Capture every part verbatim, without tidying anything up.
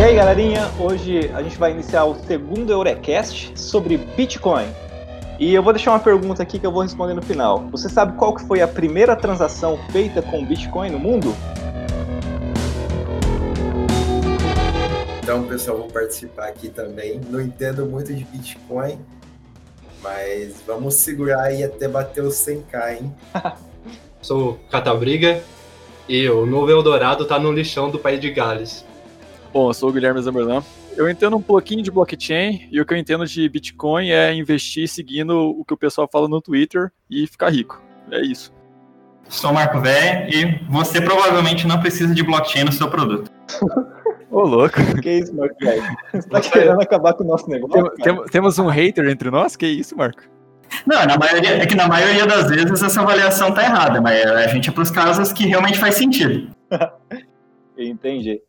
E aí, galerinha, hoje a gente vai iniciar o segundo Eurecast sobre Bitcoin. E eu vou deixar uma pergunta aqui que eu vou responder no final. Você sabe qual que foi a primeira transação feita com Bitcoin no mundo? Então, pessoal, vou participar aqui também. Não entendo muito de Bitcoin, mas vamos segurar aí até bater os cem mil, hein? Sou Catabriga e o novo Eldorado tá no lixão do País de Gales. Bom, eu sou o Guilherme Zamberlan. Eu entendo um pouquinho de blockchain e o que eu entendo de Bitcoin é investir seguindo o que o pessoal fala no Twitter e ficar rico. É isso. Sou o Marco Vé e você provavelmente não precisa de blockchain no seu produto. Ô, louco. Que isso, Marco Vé? Você tá querendo acabar com o nosso negócio? Tem, tem, temos um hater entre nós? Que isso, Marco? Não, na maioria, é que na maioria das vezes essa avaliação tá errada, mas a gente é pros casos que realmente faz sentido. Entendi.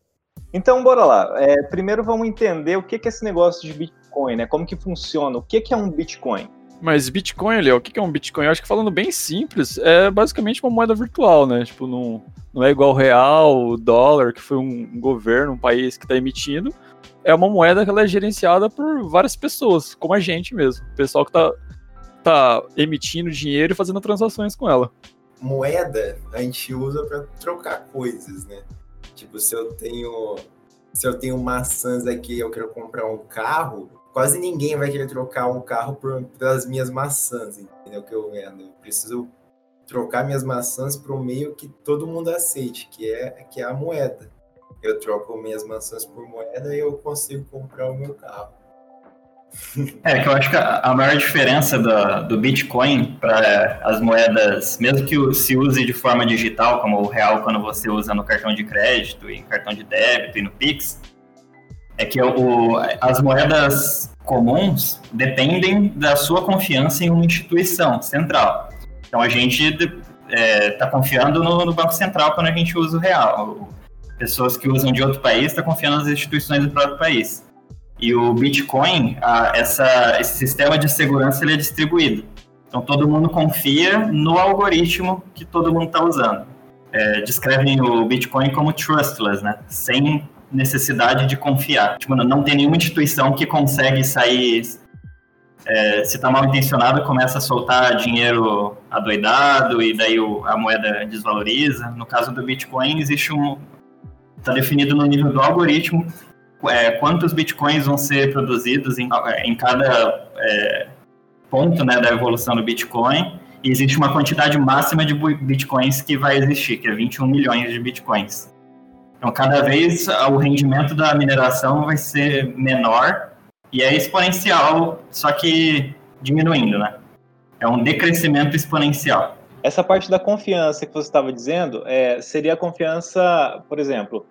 Então, bora lá. É, primeiro vamos entender o que é esse negócio de Bitcoin, né? Como que funciona, o que é um Bitcoin? Mas Bitcoin, Léo, o que é um Bitcoin? Eu acho que falando bem simples, é basicamente uma moeda virtual, né? Tipo, não, não é igual ao real, o dólar, que foi um governo, um país que está emitindo. É uma moeda que ela é gerenciada por várias pessoas, como a gente mesmo. O pessoal que está tá emitindo dinheiro e fazendo transações com ela. Moeda a gente usa para trocar coisas, né? Tipo, se eu tenho, se eu tenho maçãs aqui e eu quero comprar um carro, quase ninguém vai querer trocar um carro por, pelas minhas maçãs, entendeu? Que eu, eu preciso trocar minhas maçãs para um meio que todo mundo aceite, que é, que é a moeda. Eu troco minhas maçãs por moeda e eu consigo comprar o meu carro. É, que eu acho que a, a maior diferença do, do Bitcoin para as moedas, mesmo que se use de forma digital, como o real quando você usa no cartão de crédito, e no cartão de débito e no Pix, é que o, as moedas comuns dependem da sua confiança em uma instituição central. Então a gente está é, confiando no, no Banco Central quando a gente usa o real. Pessoas que usam de outro país estão confiando nas instituições do próprio país. E o Bitcoin, a, essa, esse sistema de segurança, ele é distribuído. Então, todo mundo confia no algoritmo que todo mundo está usando. É, descrevem o Bitcoin como trustless, né? Sem necessidade de confiar. Tipo, não tem nenhuma instituição que consegue sair... É, se está mal intencionado, começa a soltar dinheiro adoidado e daí o, a moeda desvaloriza. No caso do Bitcoin, existe um... Está definido no nível do algoritmo... É, quantos bitcoins vão ser produzidos em, em cada é, ponto, né, da evolução do Bitcoin, e existe uma quantidade máxima de bitcoins que vai existir, que é vinte e um milhões de bitcoins. Então, cada vez o rendimento da mineração vai ser menor e é exponencial, só que diminuindo, né? É um decrescimento exponencial. Essa parte da confiança que você estava dizendo é, seria a confiança, por exemplo...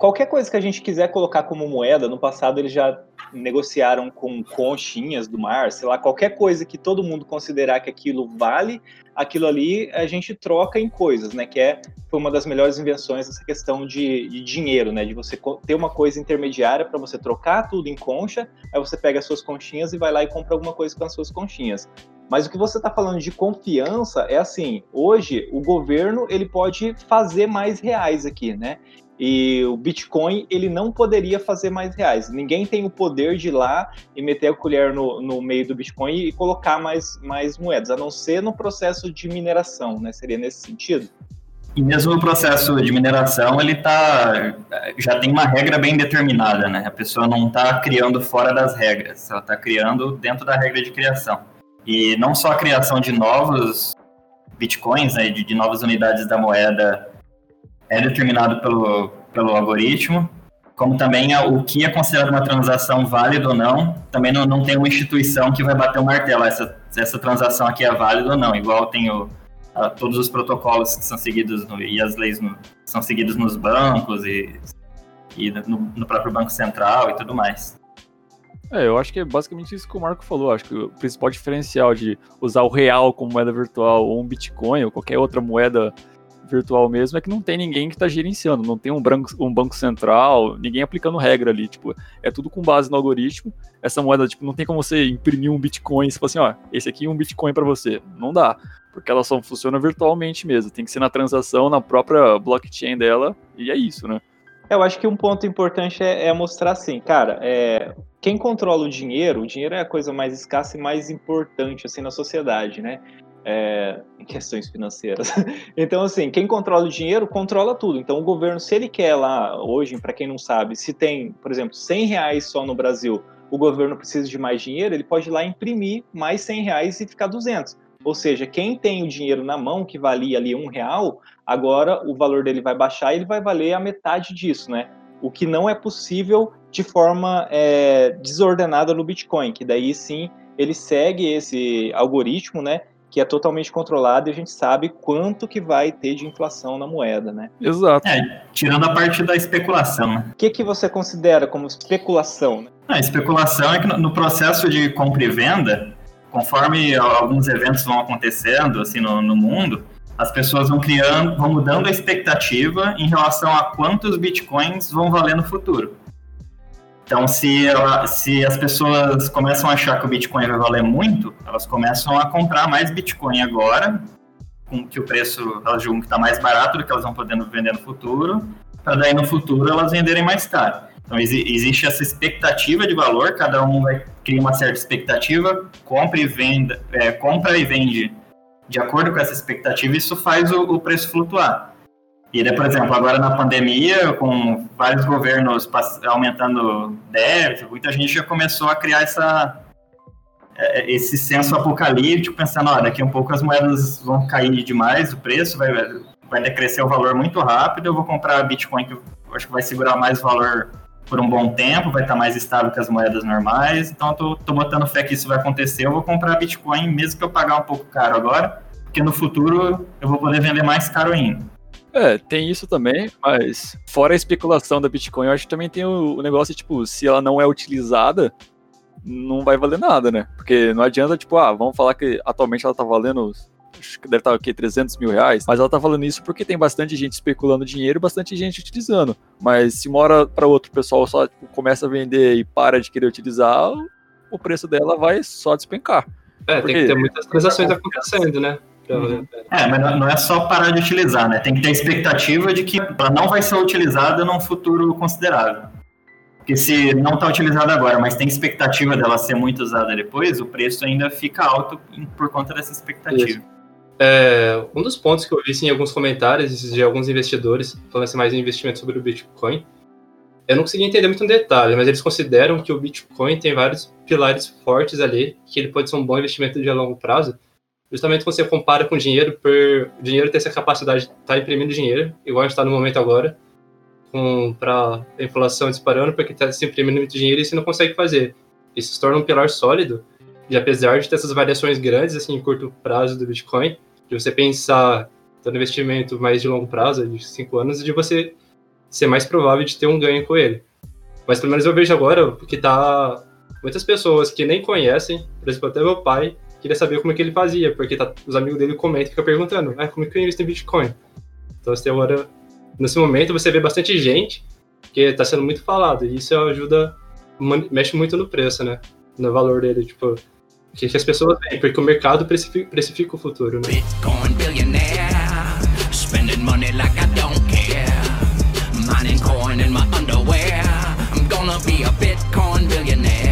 Qualquer coisa que a gente quiser colocar como moeda, no passado eles já negociaram com conchinhas do mar, sei lá, qualquer coisa que todo mundo considerar que aquilo vale, aquilo ali a gente troca em coisas, né? Que é, foi uma das melhores invenções dessa questão de, de dinheiro, né? De você ter uma coisa intermediária para você trocar tudo em concha, aí você pega as suas conchinhas e vai lá e compra alguma coisa com as suas conchinhas. Mas o que você está falando de confiança é assim, hoje o governo ele pode fazer mais reais aqui, né? E o Bitcoin, ele não poderia fazer mais reais. Ninguém tem o poder de ir lá e meter a colher no, no meio do Bitcoin e colocar mais, mais moedas, a não ser no processo de mineração, né? Seria nesse sentido? E mesmo o processo de mineração, ele tá, já tem uma regra bem determinada, né? A pessoa não está criando fora das regras, ela está criando dentro da regra de criação. E não só a criação de novos Bitcoins, né? de, de novas unidades da moeda, é determinado pelo, pelo algoritmo, como também a, o que é considerado uma transação válida ou não, também não, não tem uma instituição que vai bater o martelo, essa, essa transação aqui é válida ou não, igual tem o, a, todos os protocolos que são seguidos no, e as leis no, são seguidos nos bancos e, e no, no próprio Banco Central e tudo mais. É, eu acho que é basicamente isso que o Marco falou, acho que o principal diferencial de usar o real como moeda virtual ou um Bitcoin ou qualquer outra moeda virtual mesmo, é que não tem ninguém que está gerenciando, não tem um, branco, um banco central, ninguém aplicando regra ali, tipo, é tudo com base no algoritmo, essa moeda, tipo, não tem como você imprimir um Bitcoin, você fala assim, ó, esse aqui é um Bitcoin para você, não dá, porque ela só funciona virtualmente mesmo, tem que ser na transação, na própria blockchain dela, e é isso, né? Eu acho que um ponto importante é, é mostrar assim, cara, é, quem controla o dinheiro, o dinheiro é a coisa mais escassa e mais importante assim, na sociedade, né? É, em questões financeiras. Então, assim, quem controla o dinheiro, controla tudo. Então, o governo, se ele quer lá, hoje, para quem não sabe, se tem, por exemplo, cem reais só no Brasil, o governo precisa de mais dinheiro, ele pode ir lá imprimir mais cem reais e ficar duzentos. Ou seja, quem tem o dinheiro na mão, que valia ali um real, agora o valor dele vai baixar e ele vai valer a metade disso, né? O que não é possível de forma é, desordenada no Bitcoin, que daí sim ele segue esse algoritmo, né? Que é totalmente controlado e a gente sabe quanto que vai ter de inflação na moeda, né? Exato. É, tirando a parte da especulação, né? O que, que você considera como especulação? Né? A especulação é que no processo de compra e venda, conforme alguns eventos vão acontecendo assim, no, no mundo, as pessoas vão criando, vão mudando a expectativa em relação a quantos bitcoins vão valer no futuro. Então, se, ela, se as pessoas começam a achar que o Bitcoin vai valer muito, elas começam a comprar mais Bitcoin agora, com que o preço, elas julgam que está mais barato do que elas vão podendo vender no futuro, para daí no futuro elas venderem mais caro. Então, ex- existe essa expectativa de valor, cada um vai criar uma certa expectativa, compra e, venda, é, compra e vende de acordo com essa expectativa, isso faz o, o preço flutuar. E, por exemplo, agora na pandemia, com vários governos aumentando débito, muita gente já começou a criar essa, esse senso apocalíptico, pensando, ó, daqui a um pouco as moedas vão cair demais, o preço vai, vai decrescer o valor muito rápido, eu vou comprar Bitcoin, que eu acho que vai segurar mais valor por um bom tempo, vai estar mais estável que as moedas normais, então eu tô, tô botando fé que isso vai acontecer, eu vou comprar Bitcoin, mesmo que eu pagar um pouco caro agora, porque no futuro eu vou poder vender mais caro ainda. É, tem isso também, mas fora a especulação da Bitcoin, eu acho que também tem o, o negócio, tipo, se ela não é utilizada, não vai valer nada, né? Porque não adianta, tipo, ah, vamos falar que atualmente ela tá valendo, acho que deve estar aqui, trezentos mil reais, mas ela tá valendo isso porque tem bastante gente especulando dinheiro e bastante gente utilizando. Mas se uma hora pra outra o pessoal só tipo, começa a vender e para de querer utilizar, o preço dela vai só despencar. É, porque tem que ter muitas transações acontecendo, né? É, mas não é só parar de utilizar, né? Tem que ter a expectativa de que ela não vai ser utilizada num futuro considerável. Porque se não está utilizada agora, mas tem expectativa dela ser muito usada depois, o preço ainda fica alto por conta dessa expectativa. É, um dos pontos que eu vi assim, em alguns comentários de alguns investidores, falando assim, mais em investimento sobre o Bitcoin, eu não consegui entender muito um detalhe, mas eles consideram que o Bitcoin tem vários pilares fortes ali, que ele pode ser um bom investimento de longo prazo, justamente quando você compara com o dinheiro, per... o dinheiro tem essa capacidade de estar imprimindo dinheiro, igual a gente está no momento agora, com para a inflação disparando, porque está se imprimindo muito dinheiro e você não consegue fazer. Isso se torna um pilar sólido, e apesar de ter essas variações grandes, assim, em curto prazo do Bitcoin, de você pensar no investimento mais de longo prazo, de cinco anos, de você ser mais provável de ter um ganho com ele. Mas pelo menos eu vejo agora que tá muitas pessoas que nem conhecem, por exemplo, até meu pai, queria saber como é que ele fazia, porque tá, os amigos dele comentam e ficam perguntando, ah, como é que eu invisto em Bitcoin? Então, você agora, nesse momento, você vê bastante gente que está sendo muito falado, e isso ajuda, mexe muito no preço, né? No valor dele, tipo, que, que as pessoas veem, porque o mercado precifica, precifica o futuro, né? Bitcoin billionaire, spending money like I don't care, mining coin in my underwear, I'm gonna be a Bitcoin billionaire.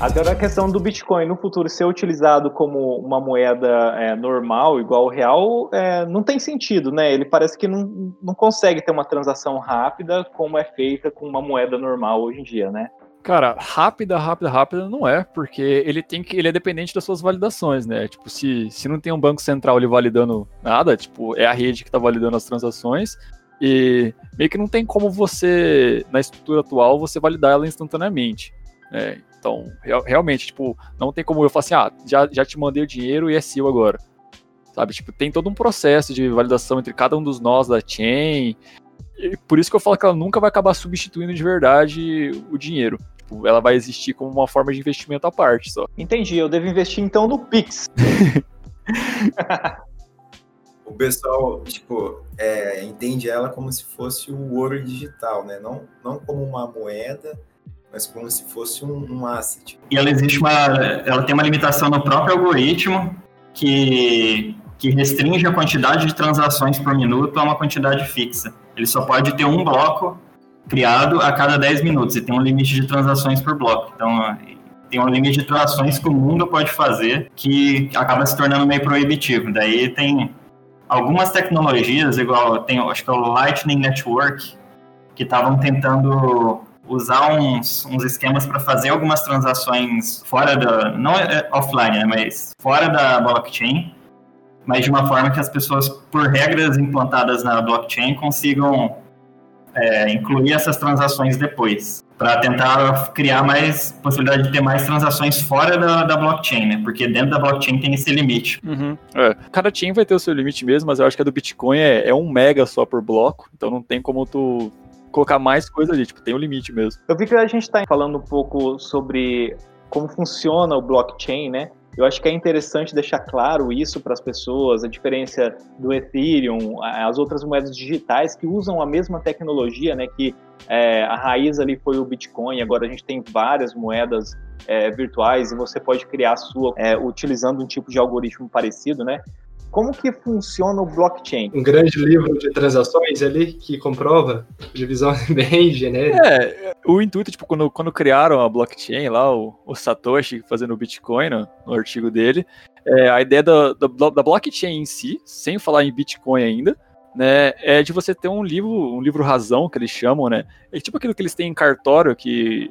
Agora a questão do Bitcoin no futuro ser utilizado como uma moeda é, normal, igual ao real, é, não tem sentido, né? Ele parece que não, não consegue ter uma transação rápida como é feita com uma moeda normal hoje em dia, né? Cara, rápida, rápida, rápida não é, porque ele tem que, ele é dependente das suas validações, né? Tipo, se, se não tem um banco central ele validando nada, tipo, é a rede que tá validando as transações, e meio que não tem como você, na estrutura atual, você validar ela instantaneamente, né? Então, realmente, tipo, não tem como eu falar assim, ah, já, já te mandei o dinheiro e é seu agora, sabe? Tipo, tem todo um processo de validação entre cada um dos nós da chain, e por isso que eu falo que ela nunca vai acabar substituindo de verdade o dinheiro. Tipo, ela vai existir como uma forma de investimento à parte só. Entendi, eu devo investir então no Pix. O pessoal, tipo, é, entende ela como se fosse o ouro digital, né? Não, não como uma moeda, mas como se fosse um, um asset. E ela existe uma, ela tem uma limitação no próprio algoritmo que, que restringe a quantidade de transações por minuto a uma quantidade fixa. Ele só pode ter um bloco criado a cada dez minutos e tem um limite de transações por bloco. Então, tem um limite de transações que o mundo pode fazer que acaba se tornando meio proibitivo. Daí tem algumas tecnologias, igual tem, acho que é o Lightning Network, que estavam tentando usar uns, uns esquemas para fazer algumas transações fora da... não offline, né, mas fora da blockchain, mas de uma forma que as pessoas, por regras implantadas na blockchain, consigam é, incluir essas transações depois, para tentar criar mais possibilidade de ter mais transações fora da, da blockchain, né? Porque dentro da blockchain tem esse limite. Uhum. É. Cada chain vai ter o seu limite mesmo, mas eu acho que a do Bitcoin é, é um mega só por bloco, então não tem como tu colocar mais coisa ali, tipo, tem um limite mesmo. Eu vi que a gente tá falando um pouco sobre como funciona o blockchain, né? Eu acho que é interessante deixar claro isso para as pessoas, a diferença do Ethereum, as outras moedas digitais que usam a mesma tecnologia, né? Que é, a raiz ali foi o Bitcoin, agora a gente tem várias moedas é, virtuais e você pode criar a sua é, utilizando um tipo de algoritmo parecido, né? Como que funciona o blockchain? Um grande livro de transações ali que comprova, de visão bem genérica. É, o intuito, tipo, quando, quando criaram a blockchain lá, o, o Satoshi fazendo o Bitcoin, no, no artigo dele, é, a ideia da, da, da blockchain em si, sem falar em Bitcoin ainda, né, é de você ter um livro, um livro razão, que eles chamam, né? É tipo aquilo que eles têm em cartório, que...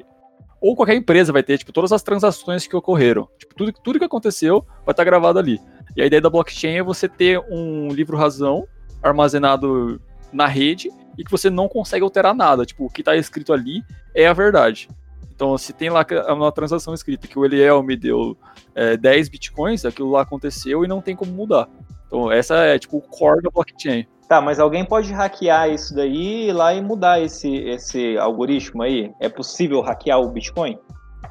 ou qualquer empresa vai ter, tipo, todas as transações que ocorreram. Tipo, tudo, tudo que aconteceu vai estar gravado ali. E a ideia da blockchain é você ter um livro-razão armazenado na rede e que você não consegue alterar nada. Tipo, o que está escrito ali é a verdade. Então, se tem lá uma transação escrita que o Eliel me deu é, dez bitcoins, aquilo lá aconteceu e não tem como mudar. Então, essa é, tipo, o core da blockchain. Tá, mas alguém pode hackear isso daí e ir lá e mudar esse, esse algoritmo aí? É possível hackear o Bitcoin?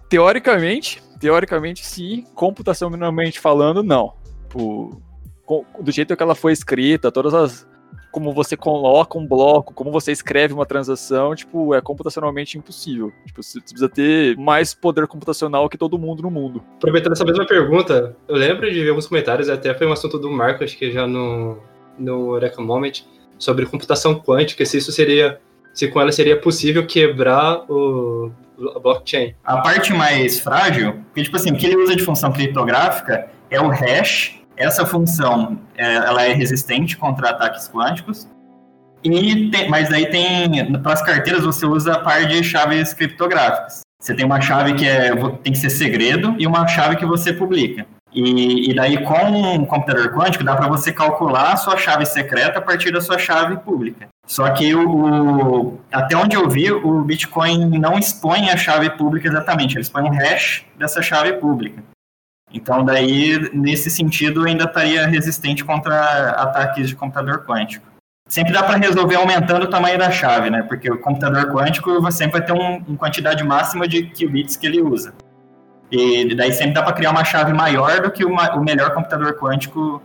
Teoricamente, teoricamente sim. Computacionalmente falando, não. Tipo, do jeito que ela foi escrita, todas as... como você coloca um bloco, como você escreve uma transação, tipo, é computacionalmente impossível. Tipo, você precisa ter mais poder computacional que todo mundo no mundo. Aproveitando essa mesma pergunta, eu lembro de ver alguns comentários, até foi um assunto do Marco, acho que já no... no Oracle Moment, sobre computação quântica, se isso seria, se com ela seria possível quebrar o a blockchain. A parte mais frágil, porque tipo assim, o que ele usa de função criptográfica é o hash. Essa função, é, ela é resistente contra ataques quânticos. E tem, mas aí tem, para as carteiras você usa a par de chaves criptográficas. Você tem uma chave que é, tem que ser segredo e uma chave que você publica. E, e daí, com um computador quântico, dá para você calcular a sua chave secreta a partir da sua chave pública. Só que, o, até onde eu vi, o Bitcoin não expõe a chave pública exatamente, ele expõe um hash dessa chave pública. Então, daí, nesse sentido, ainda estaria resistente contra ataques de computador quântico. Sempre dá para resolver aumentando o tamanho da chave, né? Porque o computador quântico sempre vai ter um, uma quantidade máxima de qubits que ele usa. E daí sempre dá para criar uma chave maior do que uma, o melhor computador quântico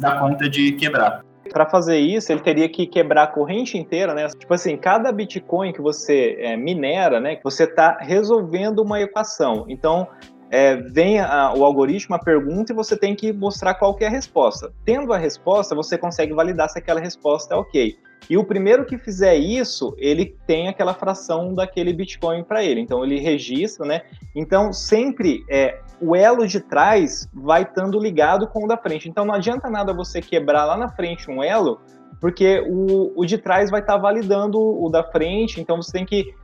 dá conta de quebrar. Para fazer isso, ele teria que quebrar a corrente inteira, né? Tipo assim, cada Bitcoin que você é, minera, né? Você está resolvendo uma equação. Então, é, vem a, o algoritmo, a pergunta, e você tem que mostrar qual que é a resposta. Tendo a resposta, você consegue validar se aquela resposta é ok. E o primeiro que fizer isso, ele tem aquela fração daquele Bitcoin para ele. Então, ele registra, né? Então, sempre é, o elo de trás vai estando ligado com o da frente. Então, não adianta nada você quebrar lá na frente um elo, porque o, o de trás vai estar tá validando o da frente. Então, você tem que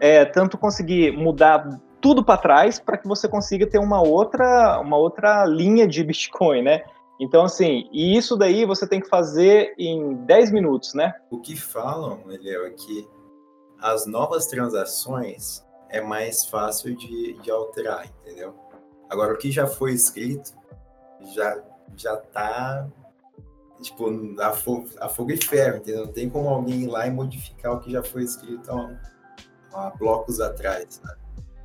é, tanto conseguir mudar tudo para trás para que você consiga ter uma outra, uma outra linha de Bitcoin, né? Então, assim, e isso daí você tem que fazer em dez minutos, né? O que falam, Eliel, é que as novas transações é mais fácil de, de alterar, entendeu? Agora, o que já foi escrito já, já tá, tipo, a fogo, a fogo e ferro, entendeu? Não tem como alguém ir lá e modificar o que já foi escrito há, há blocos atrás, né?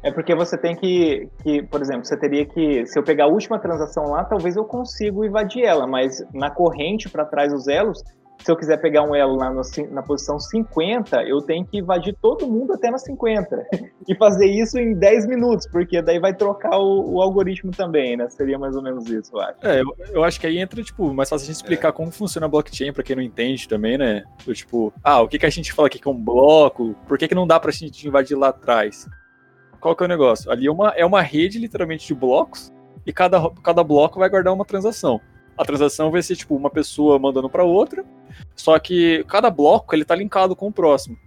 É porque você tem que, que, por exemplo, você teria que, se eu pegar a última transação lá, talvez eu consiga invadir ela, mas na corrente para trás dos elos, se eu quiser pegar um elo lá no, na posição cinquenta, eu tenho que invadir todo mundo até na cinquenta e fazer isso em dez minutos, porque daí vai trocar o, o algoritmo também, né? Seria mais ou menos isso, eu acho. É, eu, eu acho que aí entra, tipo, mais fácil a gente explicar é. como funciona a blockchain pra quem não entende também, né? Eu, tipo, ah, o que que a gente fala aqui que é um bloco? Por que que não dá pra gente invadir lá atrás? Qual que é o negócio? Ali é uma, é uma rede, literalmente, de blocos, e cada, cada bloco vai guardar uma transação. A transação vai ser, tipo, uma pessoa mandando para outra, só que cada bloco, ele tá linkado com o próximo,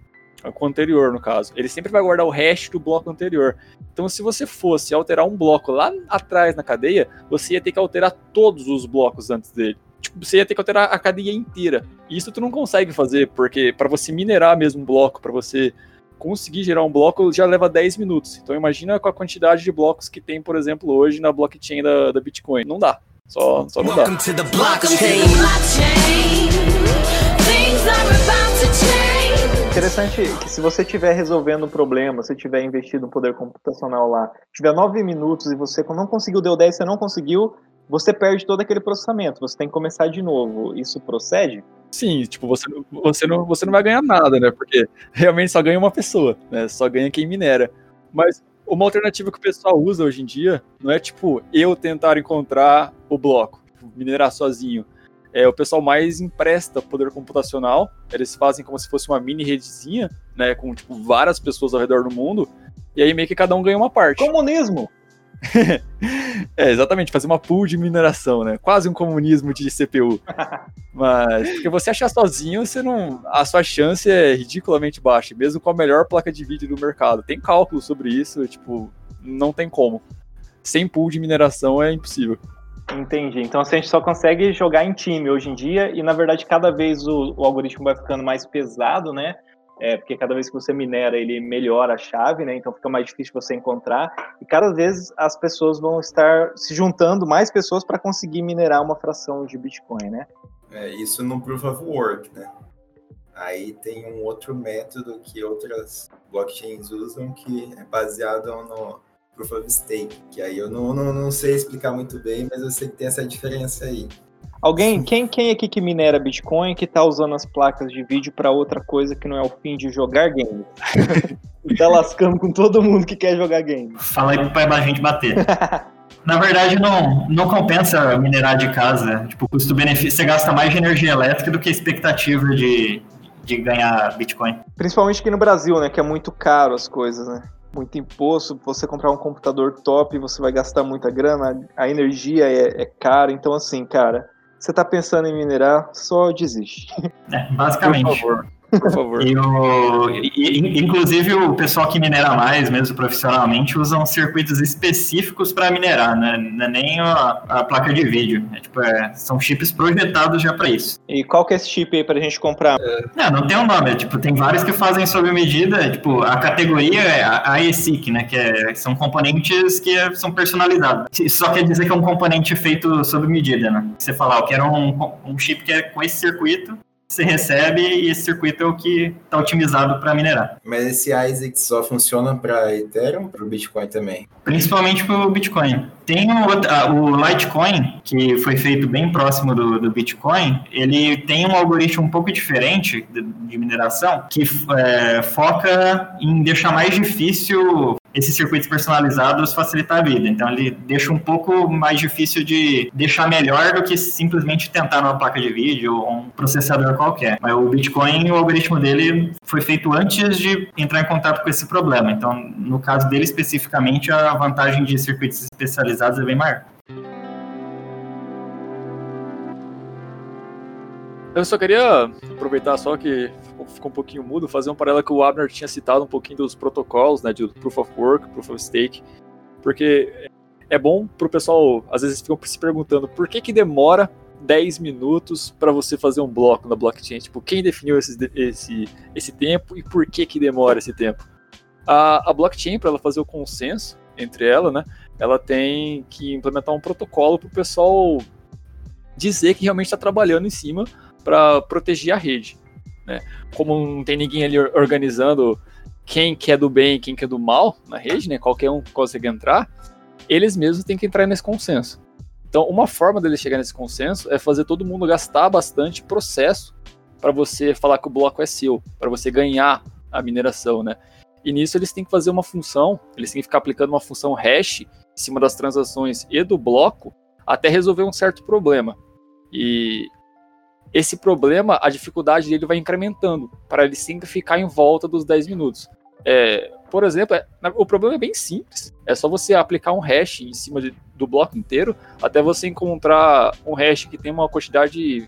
com o anterior, no caso. Ele sempre vai guardar o hash do bloco anterior. Então, se você fosse alterar um bloco lá atrás na cadeia, você ia ter que alterar todos os blocos antes dele. Tipo, você ia ter que alterar a cadeia inteira. E isso tu não consegue fazer, porque para você minerar mesmo um bloco, para você conseguir gerar um bloco já leva dez minutos. Então imagina com a quantidade de blocos que tem, por exemplo, hoje na blockchain da, da Bitcoin. Não dá. Só, só não dá. Interessante que se você estiver resolvendo um problema, se tiver investido um poder computacional lá, tiver nove minutos e você não conseguiu, deu dez, você não conseguiu, você perde todo aquele processamento. Você tem que começar de novo. Isso procede? Sim, tipo, você, você, não, você não vai ganhar nada, né? Porque realmente só ganha uma pessoa, né? Só ganha quem minera. Mas uma alternativa que o pessoal usa hoje em dia não é, tipo, eu tentar encontrar o bloco, minerar sozinho. É, o pessoal mais empresta poder computacional, eles fazem como se fosse uma mini redezinha, né? Com, tipo, várias pessoas ao redor do mundo, e aí meio que cada um ganha uma parte. Comunismo! É, exatamente, fazer uma pool de mineração, né? Quase um comunismo de C P U. Mas, porque você achar sozinho, você não, a sua chance é ridiculamente baixa, mesmo com a melhor placa de vídeo do mercado. Tem cálculo sobre isso, tipo, não tem como. Sem pool de mineração é impossível. Entendi. Então, assim, a gente só consegue jogar em time hoje em dia e, na verdade, cada vez o, o algoritmo vai ficando mais pesado, né? É, porque cada vez que você minera, ele melhora a chave, né? Então fica mais difícil você encontrar. E cada vez as pessoas vão estar se juntando, mais pessoas, para conseguir minerar uma fração de Bitcoin, né? É, isso no Proof of Work, né? Aí tem um outro método que outras blockchains usam, que é baseado no Proof of Stake. Que aí eu não, não, não sei explicar muito bem, mas eu sei que tem essa diferença aí. Alguém, quem, quem aqui que minera Bitcoin que tá usando as placas de vídeo para outra coisa que não é o fim de jogar game? Tá lascando com todo mundo que quer jogar game. Fala aí pro pai da gente bater. Na verdade, não, não compensa minerar de casa. Tipo, custo-benefício, você gasta mais de energia elétrica do que a expectativa de, de ganhar Bitcoin. Principalmente aqui no Brasil, né? Que é muito caro as coisas, né? Muito imposto, você comprar um computador top, você vai gastar muita grana, a energia é, é cara, então assim, cara, você tá pensando em minerar, só desiste. É, basicamente. Por favor. Por favor. E o, e, inclusive, o pessoal que minera mais, mesmo profissionalmente, usam circuitos específicos para minerar, né? Não é nem a, a placa de vídeo. É, tipo, é, são chips projetados já para isso. E qual que é esse chip aí pra gente comprar? Não, não tem um nome. É, tipo, tem vários que fazem sob medida. Tipo, a categoria é a ASIC, né? Que é, são componentes que é, são personalizados. Isso só quer dizer que é um componente feito sob medida, né? Você fala, eu quero um, um chip que é com esse circuito, você recebe e esse circuito é o que está otimizado para minerar. Mas esse ASIC só funciona para Ethereum ou para o Bitcoin também? Principalmente para o Bitcoin. Tem o, o Litecoin, que foi feito bem próximo do, do Bitcoin, ele tem um algoritmo um pouco diferente de, de mineração, que é, foca em deixar mais difícil esses circuitos personalizados facilitar a vida. Então, ele deixa um pouco mais difícil de deixar melhor do que simplesmente tentar uma placa de vídeo ou um processador qualquer. Mas o Bitcoin, o algoritmo dele foi feito antes de entrar em contato com esse problema. Então, no caso dele especificamente, a vantagem de circuitos especializados é bem maior. Eu só queria aproveitar só que ficou um pouquinho mudo, fazer um paralelo que o Abner tinha citado um pouquinho dos protocolos, né, de Proof of Work, Proof of Stake, porque é bom pro pessoal, às vezes ficam se perguntando por que que demora dez minutos para você fazer um bloco na blockchain, tipo, quem definiu esse, esse, esse tempo e por que que demora esse tempo? A, a blockchain, para ela fazer o consenso entre ela, né, ela tem que implementar um protocolo pro pessoal dizer que realmente está trabalhando em cima para proteger a rede, né? Como não tem ninguém ali organizando quem que é do bem e quem que é do mal na rede, né? Qualquer um consegue entrar, eles mesmos têm que entrar nesse consenso. Então, uma forma deles chegar nesse consenso é fazer todo mundo gastar bastante processo para você falar que o bloco é seu, para você ganhar a mineração, né? E nisso eles têm que fazer uma função, eles têm que ficar aplicando uma função hash em cima das transações e do bloco até resolver um certo problema. E esse problema, a dificuldade dele vai incrementando, para ele sempre ficar em volta dos dez minutos. É, por exemplo, é, o problema é bem simples, é só você aplicar um hash em cima de, do bloco inteiro até você encontrar um hash que tem uma quantidade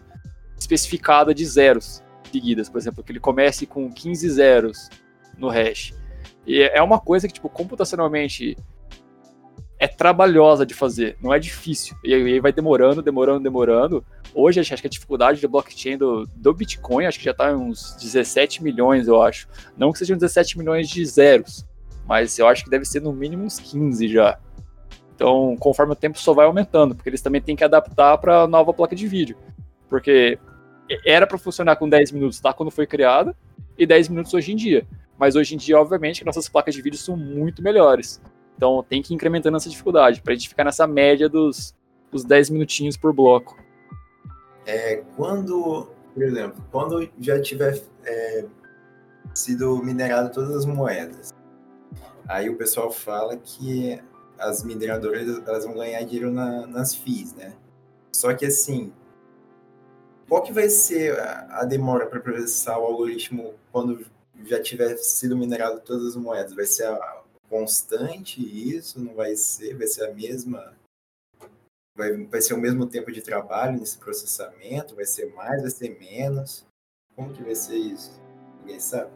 especificada de zeros seguidas, por exemplo, que ele comece com quinze zeros no hash. E é uma coisa que, tipo, computacionalmente é trabalhosa de fazer, não é difícil, e aí vai demorando, demorando, demorando. Hoje, acho que a dificuldade do blockchain do, do Bitcoin, acho que já está em uns dezessete milhões, eu acho. Não que sejam dezessete milhões de zeros, mas eu acho que deve ser no mínimo uns quinze já. Então, conforme o tempo só vai aumentando, porque eles também têm que adaptar para a nova placa de vídeo. Porque era para funcionar com dez minutos, tá? Quando foi criada, e dez minutos hoje em dia. Mas hoje em dia, obviamente, que nossas placas de vídeo são muito melhores. Então tem que ir incrementando essa dificuldade, para a gente ficar nessa média dos, dos dez minutinhos por bloco. É, quando, por exemplo, quando já tiver é, sido minerado todas as moedas, aí o pessoal fala que as mineradoras elas vão ganhar dinheiro na, nas fees, né? Só que assim, qual que vai ser a, a demora para processar o algoritmo quando já tiver sido minerado todas as moedas? Vai ser a constante isso? Não vai ser? Vai ser a mesma? Vai, vai ser o mesmo tempo de trabalho nesse processamento? Vai ser mais? Vai ser menos? Como que vai ser isso? Ninguém sabe.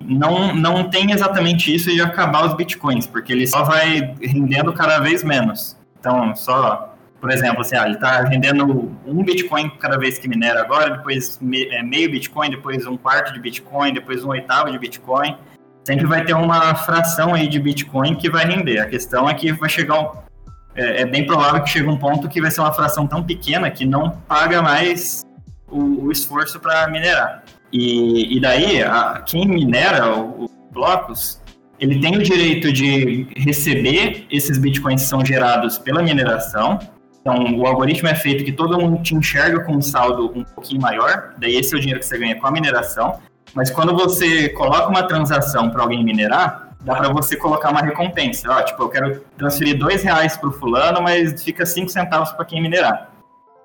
Não, não tem exatamente isso de acabar os bitcoins, porque ele só vai rendendo cada vez menos. Então, só... Por exemplo, assim, ah, ele está rendendo um bitcoin cada vez que minera agora, depois me, é, meio bitcoin, depois um quarto de bitcoin, depois um oitavo de bitcoin. Sempre vai ter uma fração aí de bitcoin que vai render. A questão é que vai chegar... Um, é, é bem provável que chegue um ponto que vai ser uma fração tão pequena que não paga mais o, o esforço para minerar. E, e daí, a, quem minera os blocos, ele tem o direito de receber esses bitcoins que são gerados pela mineração. Então, o algoritmo é feito que todo mundo te enxerga com um saldo um pouquinho maior, daí esse é o dinheiro que você ganha com a mineração, mas quando você coloca uma transação para alguém minerar, dá para você colocar uma recompensa. Ó, tipo, eu quero transferir dois reais para o fulano, mas fica cinco centavos para quem minerar.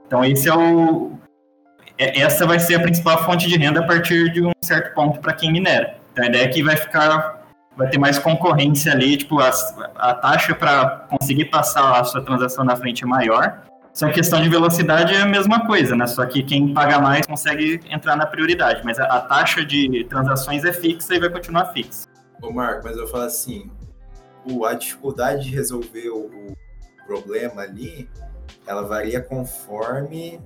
Então, esse é o... essa vai ser a principal fonte de renda a partir de um certo ponto para quem minera. Então, a ideia é que vai ficar... vai ter mais concorrência ali, tipo, a, a taxa para conseguir passar a sua transação na frente é maior. Só que a questão de velocidade é a mesma coisa, né? Só que quem paga mais consegue entrar na prioridade, mas a, a taxa de transações é fixa e vai continuar fixa. Ô Marco, mas eu falo assim, o, a dificuldade de resolver o, o problema ali, ela varia conforme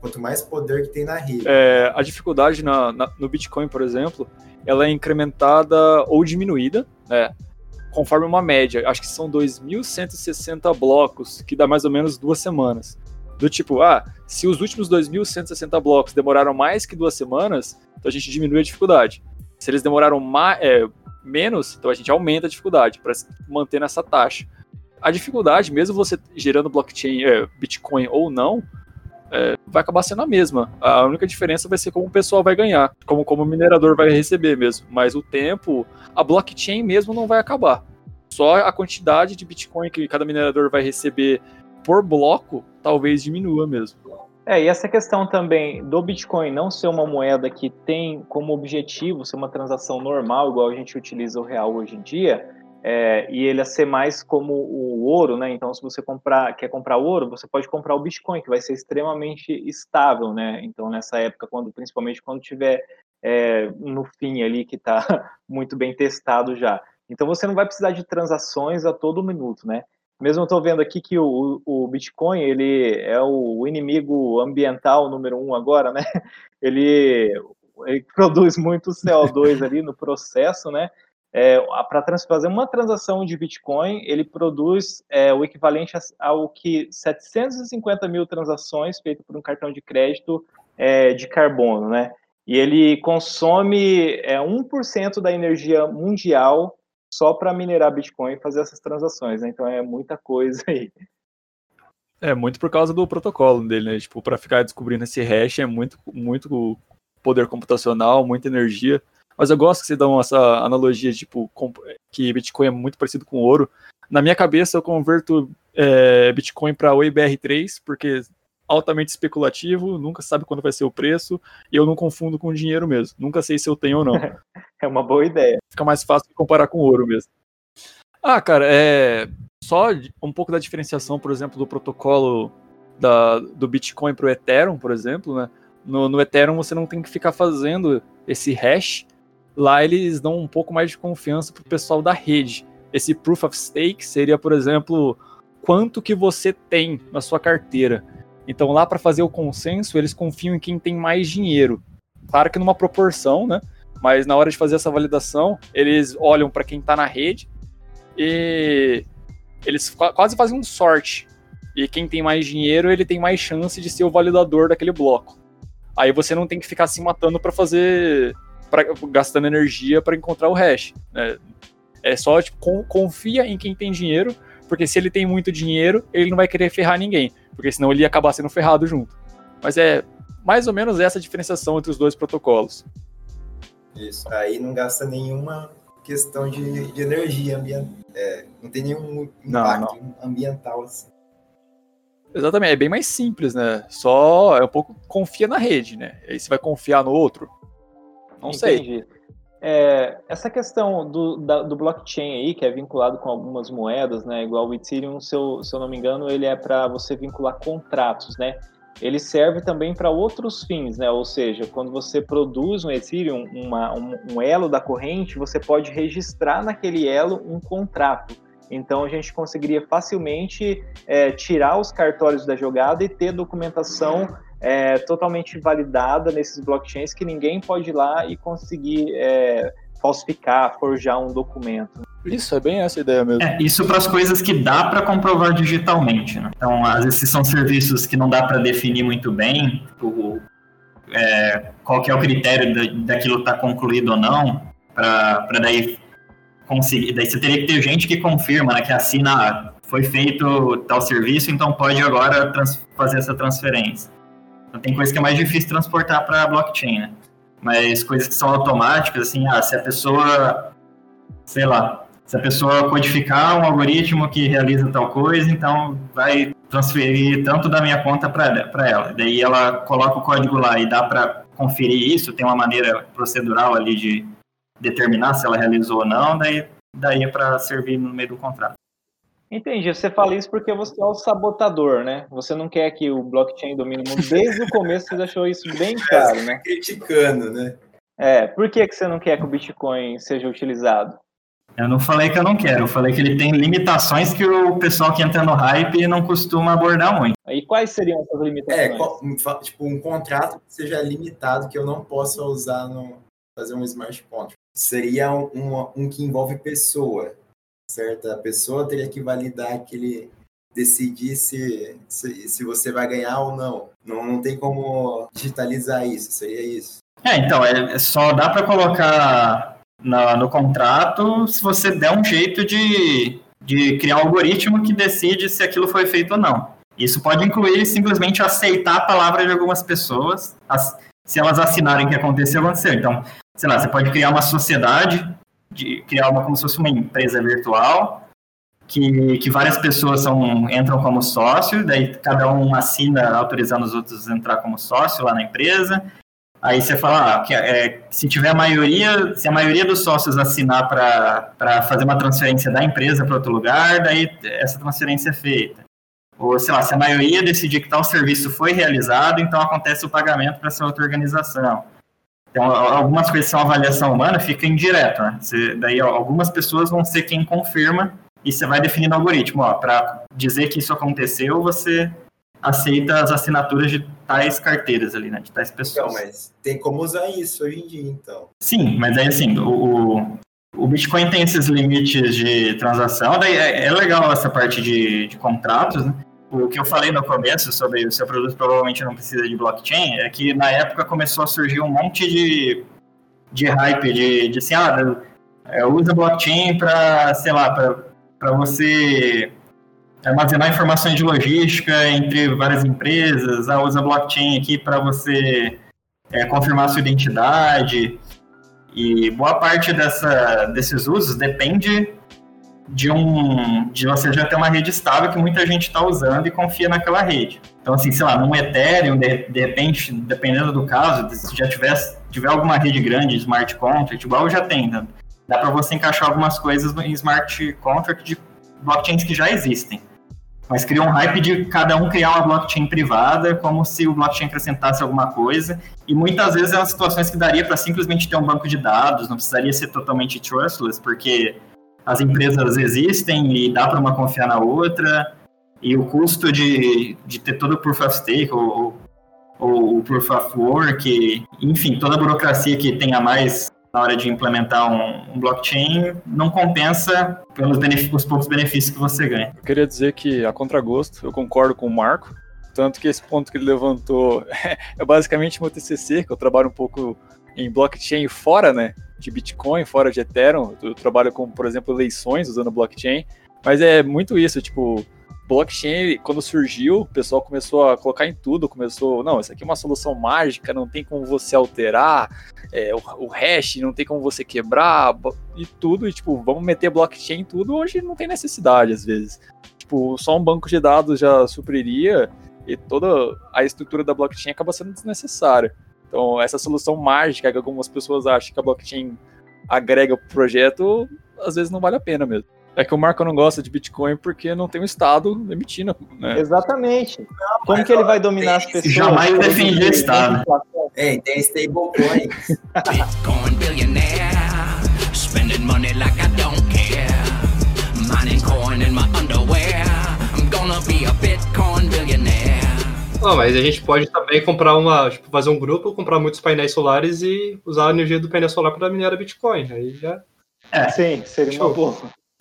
quanto mais poder que tem na rede. É, a dificuldade na, na, no Bitcoin, por exemplo, ela é incrementada ou diminuída, né, conforme uma média. Acho que são dois mil cento e sessenta blocos, que dá mais ou menos duas semanas. Do tipo, ah, se os últimos dois mil cento e sessenta blocos demoraram mais que duas semanas, então a gente diminui a dificuldade. Se eles demoraram ma- é, menos, então a gente aumenta a dificuldade para manter nessa taxa. A dificuldade, mesmo você gerando blockchain, é, Bitcoin ou não, É, vai acabar sendo a mesma. A única diferença vai ser como o pessoal vai ganhar, como, como o minerador vai receber mesmo. Mas o tempo, a blockchain mesmo não vai acabar. Só a quantidade de Bitcoin que cada minerador vai receber por bloco talvez diminua mesmo. É, e essa questão também do Bitcoin não ser uma moeda que tem como objetivo ser uma transação normal, igual a gente utiliza o real hoje em dia, é, e ele a ser mais como o ouro, né? Então, se você comprar, quer comprar ouro, você pode comprar o Bitcoin, que vai ser extremamente estável, né? Então, nessa época, quando, principalmente quando tiver é, no fim ali, que está muito bem testado já. Então, você não vai precisar de transações a todo minuto, né? Mesmo eu estou vendo aqui que o, o Bitcoin, ele é o inimigo ambiental número um agora, né? Ele, ele produz muito C O dois ali no processo, né? É, para fazer uma transação de Bitcoin, ele produz é, o equivalente ao que setecentos e cinquenta mil transações feitas por um cartão de crédito é, de carbono, né? E ele consome é, um por cento da energia mundial só para minerar Bitcoin e fazer essas transações, né? Então é muita coisa aí. É muito por causa do protocolo dele, né? Tipo, para ficar descobrindo esse hash é muito, muito poder computacional, muita energia. Mas eu gosto que você dá essa analogia, tipo, que Bitcoin é muito parecido com ouro. Na minha cabeça, eu converto é, Bitcoin para O I B R três, porque altamente especulativo, nunca sabe quando vai ser o preço, e eu não confundo com dinheiro mesmo. Nunca sei se eu tenho ou não. É uma boa ideia. Fica mais fácil de comparar com ouro mesmo. Ah, cara, é... só um pouco da diferenciação, por exemplo, do protocolo da... do Bitcoin para o Ethereum, por exemplo, né? No, no Ethereum você não tem que ficar fazendo esse hash. Lá eles dão um pouco mais de confiança pro pessoal da rede. Esse Proof of Stake seria, por exemplo, quanto que você tem na sua carteira. Então lá para fazer o consenso, eles confiam em quem tem mais dinheiro. Claro que numa proporção, né? Mas na hora de fazer essa validação, eles olham para quem tá na rede e eles quase fazem um sort. E quem tem mais dinheiro, ele tem mais chance de ser o validador daquele bloco. Aí você não tem que ficar se matando para fazer... Pra, gastando energia para encontrar o hash, né? É só, tipo, com, confia em quem tem dinheiro, porque se ele tem muito dinheiro, ele não vai querer ferrar ninguém, porque senão ele ia acabar sendo ferrado junto. Mas é mais ou menos essa a diferenciação entre os dois protocolos. Isso, aí não gasta nenhuma questão de, de energia ambiental, é, não tem nenhum impacto não, não. ambiental assim. Exatamente, é bem mais simples, né? Só é um pouco confia na rede, né? Aí você vai confiar no outro. Não Entendi. sei. É, essa questão do, da, do blockchain aí, que é vinculado com algumas moedas, né? Igual o Ethereum, se eu, se eu não me engano, ele é para você vincular contratos, né? Ele serve também para outros fins, né? Ou seja, quando você produz um Ethereum, uma, um, um elo da corrente, você pode registrar naquele elo um contrato. Então, a gente conseguiria facilmente é, tirar os cartórios da jogada e ter documentação É, totalmente validada nesses blockchains que ninguém pode ir lá e conseguir é, falsificar, forjar um documento. Isso, é bem essa ideia mesmo. É, isso para as coisas que dá para comprovar digitalmente, né? Então, às vezes são serviços que não dá para definir muito bem tipo, é, qual que é o critério da, daquilo estar tá concluído ou não, para daí conseguir. Daí você teria que ter gente que confirma, né, que assina, foi feito tal serviço, então pode agora trans, fazer essa transferência. Tem coisa que é mais difícil transportar para a blockchain, né? Mas coisas que são automáticas, assim, ah, se a pessoa, sei lá, se a pessoa codificar um algoritmo que realiza tal coisa, então vai transferir tanto da minha conta para ela. Daí ela coloca o código lá e dá para conferir isso, tem uma maneira procedural ali de determinar se ela realizou ou não, daí, daí é para servir no meio do contrato. Entendi, você fala isso porque você é o sabotador, né? Você não quer que o blockchain domine o mundo. Desde o começo você achou isso bem claro, né? Criticando, né? É, por que, que você não quer que o Bitcoin seja utilizado? Eu não falei que eu não quero, eu falei que ele tem limitações que o pessoal que entra no hype não costuma abordar muito. E quais seriam essas limitações? É, qual, tipo, um contrato que seja limitado, que eu não possa usar, no, fazer um smart contract. Seria um, um, um que envolve pessoa. Certa pessoa teria que validar aquele, decidir se, se, se você vai ganhar ou não. Não, não tem como digitalizar isso, seria isso. É, então, é, só dá para colocar na, no contrato se você der um jeito de, de criar um algoritmo que decide se aquilo foi feito ou não. Isso pode incluir simplesmente aceitar a palavra de algumas pessoas, as, se elas assinarem que aconteceu, aconteceu. Então, sei lá, você pode criar uma sociedade... de criar uma como se fosse uma empresa virtual, que, que várias pessoas são, entram como sócio, daí cada um assina autorizando os outros a entrar como sócio lá na empresa. Aí você fala, ah, que, é, se tiver a maioria, se a maioria dos sócios assinar para fazer uma transferência da empresa para outro lugar, daí essa transferência é feita. Ou, sei lá, se a maioria decidir que tal serviço foi realizado, então acontece o pagamento para essa outra organização. Então, algumas coisas são avaliação humana, fica indireto, né? Você, daí, ó, algumas pessoas vão ser quem confirma e você vai definindo o algoritmo. Para dizer que isso aconteceu, você aceita as assinaturas de tais carteiras ali, né? De tais pessoas. Então, mas tem como usar isso hoje em dia, então. Sim, mas aí, assim, o, o, o Bitcoin tem esses limites de transação. Daí é, é legal essa parte de, de contratos, né? O que eu falei no começo sobre o seu produto provavelmente não precisa de blockchain, é que na época começou a surgir um monte de, de hype, de, de assim, ah, usa blockchain para, sei lá, para você armazenar informações de logística entre várias empresas, ah, usa blockchain aqui para você é, confirmar sua identidade. E boa parte dessa, desses usos depende de, um, de você já ter uma rede estável que muita gente está usando e confia naquela rede. Então, assim, sei lá, num Ethereum, de, de repente, dependendo do caso, se já tiver, tiver alguma rede grande, smart contract, igual já tem, né? Dá para você encaixar algumas coisas em smart contract de blockchains que já existem. Mas criou um hype de cada um criar uma blockchain privada, como se o blockchain acrescentasse alguma coisa. E muitas vezes eram situações que daria para simplesmente ter um banco de dados, não precisaria ser totalmente trustless, porque as empresas existem e dá para uma confiar na outra. E o custo de, de ter todo o Proof of Stake ou, ou o Proof of Work, enfim, toda a burocracia que tem a mais na hora de implementar um, um blockchain, não compensa pelos benefícios, os poucos benefícios que você ganha. Eu queria dizer que, a contragosto, eu concordo com o Marco, tanto que esse ponto que ele levantou é basicamente meu T C C, que eu trabalho um pouco em blockchain fora, né, de Bitcoin, fora de Ethereum. Eu trabalho com, por exemplo, eleições usando blockchain, mas é muito isso, tipo, blockchain, quando surgiu, o pessoal começou a colocar em tudo, começou, não, isso aqui é uma solução mágica, não tem como você alterar, é, o, o hash não tem como você quebrar, e tudo, e tipo, vamos meter blockchain em tudo, hoje não tem necessidade, às vezes. Tipo, só um banco de dados já supriria, e toda a estrutura da blockchain acaba sendo desnecessária. Então, essa solução mágica que algumas pessoas acham que a blockchain agrega pro projeto, às vezes não vale a pena mesmo. É que o Marco não gosta de Bitcoin porque não tem um Estado emitindo, né? Exatamente. Não, como que ele vai dominar as pessoas? Jamais defender o Estado. Ei, tem stablecoin. Bitcoin billionaire, spending money like I don't care. Mining coin in my underwear. I'm gonna be a Bitcoin billionaire. Não, mas a gente pode também comprar uma, tipo, fazer um grupo, comprar muitos painéis solares e usar a energia do painel solar para minerar Bitcoin. Aí já. É, sim, seria uma boa.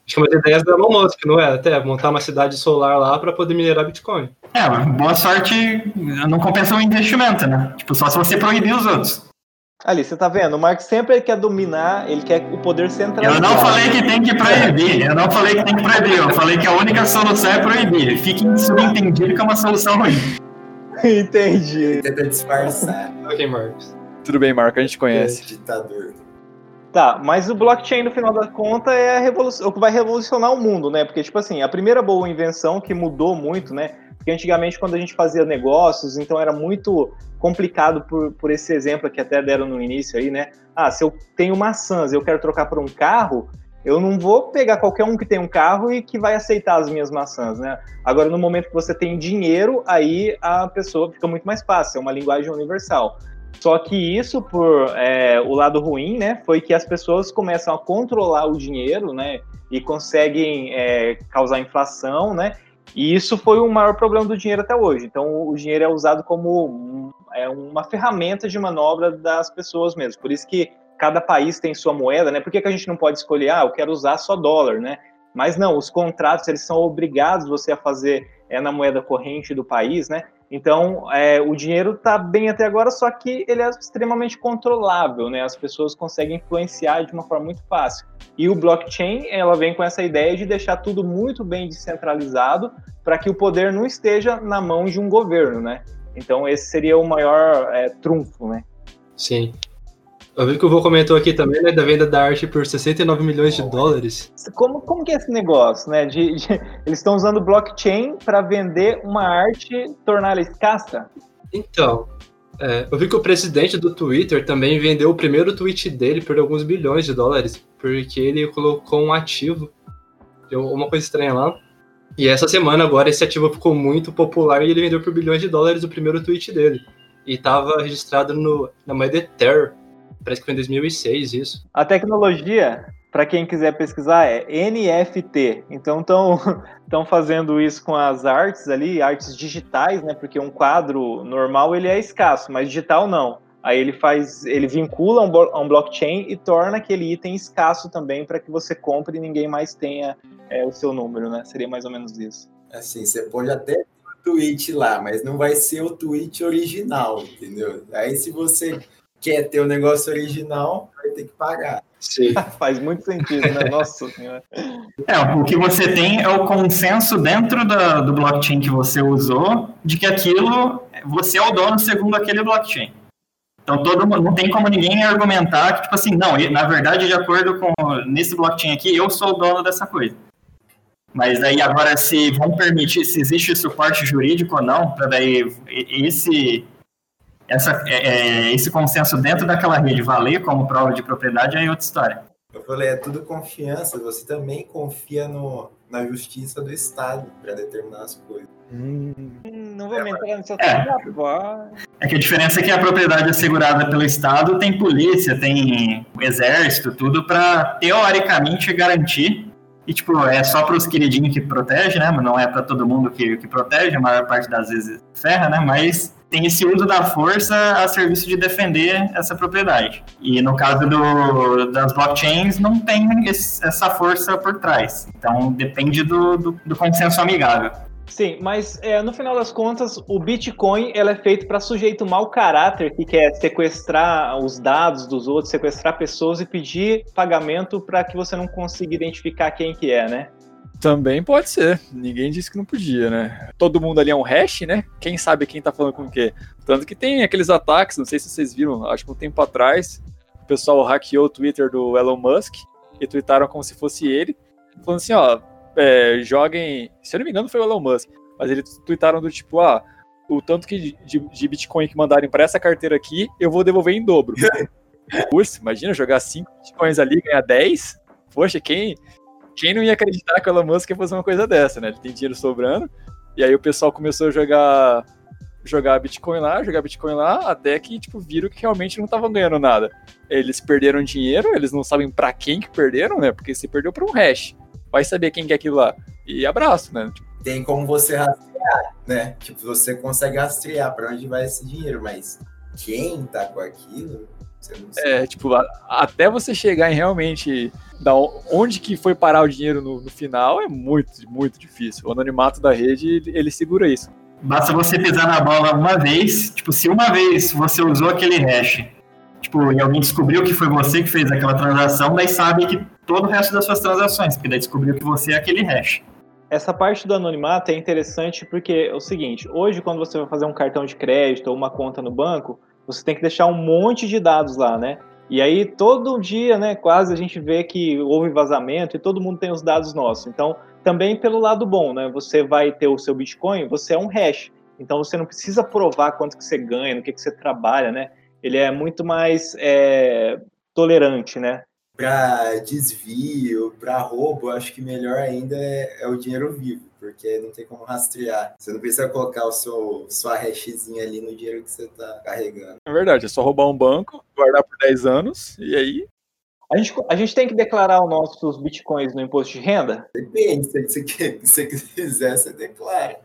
Acho que uma das ideias do Elon Musk, não é? Até montar uma cidade solar lá para poder minerar Bitcoin. É, boa sorte, não compensa o investimento, né? Tipo, só se você proibir os outros. Ali, você tá vendo? O Marco sempre ele quer dominar, ele quer o poder central. Eu não falei que tem que proibir, eu não falei que tem que proibir, eu falei que a única solução é proibir. Fique subentendido que é uma solução ruim. Entendi. Tenta disfarçar. Ok, Marcos. Tudo bem, Marco, a gente conhece. É, ditador. Tá, mas o blockchain, no final da conta, é a revolução, o que vai revolucionar o mundo, né? Porque, tipo assim, a primeira boa invenção que mudou muito, né? Porque antigamente, quando a gente fazia negócios, então era muito complicado por, por esse exemplo que até deram no início aí, né? Ah, se eu tenho maçãs e eu quero trocar por um carro, eu não vou pegar qualquer um que tem um carro e que vai aceitar as minhas maçãs, né? Agora, no momento que você tem dinheiro, aí a pessoa fica muito mais fácil, é uma linguagem universal. Só que isso, por é, o lado ruim, né, foi que as pessoas começam a controlar o dinheiro, né, e conseguem é, causar inflação, né, e isso foi o maior problema do dinheiro até hoje. Então, o dinheiro é usado como é, uma ferramenta de manobra das pessoas mesmo. Por isso que cada país tem sua moeda, né, por que que a gente não pode escolher, ah, eu quero usar só dólar, né, mas não, os contratos, eles são obrigados você a fazer é, na moeda corrente do país, né. Então, é, o dinheiro está bem até agora, só que ele é extremamente controlável, né? As pessoas conseguem influenciar de uma forma muito fácil. E o blockchain, ela vem com essa ideia de deixar tudo muito bem descentralizado para que o poder não esteja na mão de um governo, né? Então, esse seria o maior é, trunfo, né? Sim. Eu vi que o Vô comentou aqui também, né, da venda da arte por sessenta e nove milhões de dólares. Como, como que é esse negócio, né? De, de, eles estão usando blockchain para vender uma arte, torná-la escassa? Então, é, eu vi que o presidente do Twitter também vendeu o primeiro tweet dele por alguns bilhões de dólares, porque ele colocou um ativo, uma coisa estranha lá. E essa semana agora esse ativo ficou muito popular e ele vendeu por bilhões de dólares o primeiro tweet dele. E estava registrado no, na moeda Ether. Parece que foi em dois mil e seis isso. A tecnologia, para quem quiser pesquisar, é N F T. Então, estão fazendo isso com as artes ali, artes digitais, né? Porque um quadro normal, ele é escasso, mas digital não. Aí ele faz, ele vincula a um blockchain e torna aquele item escasso também para que você compre e ninguém mais tenha é, o seu número, né? Seria mais ou menos isso. Assim, você pode até... tweet lá, mas não vai ser o tweet original, entendeu? Aí se você quer ter o negócio original, vai ter que pagar. Sim. Faz muito sentido, né? Nossa senhora. É, o que você tem é o consenso dentro da, do blockchain que você usou de que aquilo, você é o dono segundo aquele blockchain. Então, todo mundo, não tem como ninguém argumentar que, tipo assim, não, na verdade, de acordo com, nesse blockchain aqui, eu sou o dono dessa coisa. Mas aí, agora, se vão permitir, se existe suporte jurídico ou não, para daí esse, essa, é, esse consenso dentro daquela rede valer como prova de propriedade, aí é outra história. Eu falei, é tudo confiança, você também confia no, na justiça do Estado para determinar as coisas. Hum. Não vou me entrar nessa coisa. É que a diferença é que a propriedade assegurada pelo Estado tem polícia, tem exército, tudo para teoricamente garantir. E, tipo, é só para os queridinhos que protege, né? Não é para todo mundo que, que protege, a maior parte das vezes ferra, né? Mas tem esse uso da força a serviço de defender essa propriedade. E no caso do, das blockchains, não tem esse, essa força por trás. Então, depende do, do, do consenso amigável. Sim, mas é, no final das contas, o Bitcoin ela é feito para sujeito mau caráter que quer sequestrar os dados dos outros, sequestrar pessoas e pedir pagamento para que você não consiga identificar quem que é, né? Também pode ser. Ninguém disse que não podia, né? Todo mundo ali é um hash, né? Quem sabe quem tá falando com o quê? Tanto que tem aqueles ataques, não sei se vocês viram, acho que um tempo atrás, o pessoal hackeou o Twitter do Elon Musk e tweetaram como se fosse ele, falando assim, ó... É, joguem, se eu não me engano foi o Elon Musk, mas eles tweetaram do tipo, ah, o tanto que de, de Bitcoin que mandarem para essa carteira aqui, eu vou devolver em dobro. Puxa, imagina jogar cinco Bitcoins ali e ganhar dez? Poxa, quem, quem não ia acreditar que o Elon Musk ia fazer uma coisa dessa, né? Ele tem dinheiro sobrando, e aí o pessoal começou a jogar, jogar Bitcoin lá, jogar Bitcoin lá, até que tipo, viram que realmente não estavam ganhando nada. Eles perderam dinheiro, eles não sabem para quem que perderam, né? Porque se perdeu para um hash. Vai saber quem que é aquilo lá. E abraço, né? Tem como você rastrear, né? Tipo, você consegue rastrear para onde vai esse dinheiro, mas quem tá com aquilo, você não sabe. É, tipo, a, até você chegar em realmente da onde que foi parar o dinheiro no, no final é muito, muito difícil. O anonimato da rede, ele segura isso. Basta você pisar na bola uma vez, tipo, se uma vez você usou aquele hash, tipo, e alguém descobriu que foi você que fez aquela transação, daí sabe que todo o resto das suas transações, porque daí descobriu que você é aquele hash. Essa parte do anonimato é interessante porque é o seguinte, hoje quando você vai fazer um cartão de crédito ou uma conta no banco, você tem que deixar um monte de dados lá, né? E aí todo dia, né, quase a gente vê que houve vazamento e todo mundo tem os dados nossos. Então, também pelo lado bom, né? Você vai ter o seu Bitcoin, você é um hash. Então, você não precisa provar quanto que você ganha, no que que você trabalha, né? Ele é muito mais é, tolerante, né? Para desvio, para roubo, acho que melhor ainda é, é o dinheiro vivo, porque não tem como rastrear. Você não precisa colocar o seu, sua hashzinha ali no dinheiro que você está carregando. É verdade, é só roubar um banco, guardar por dez anos e aí... A gente, a gente tem que declarar os nossos bitcoins no imposto de renda? Depende, se você, se você quiser, você declara.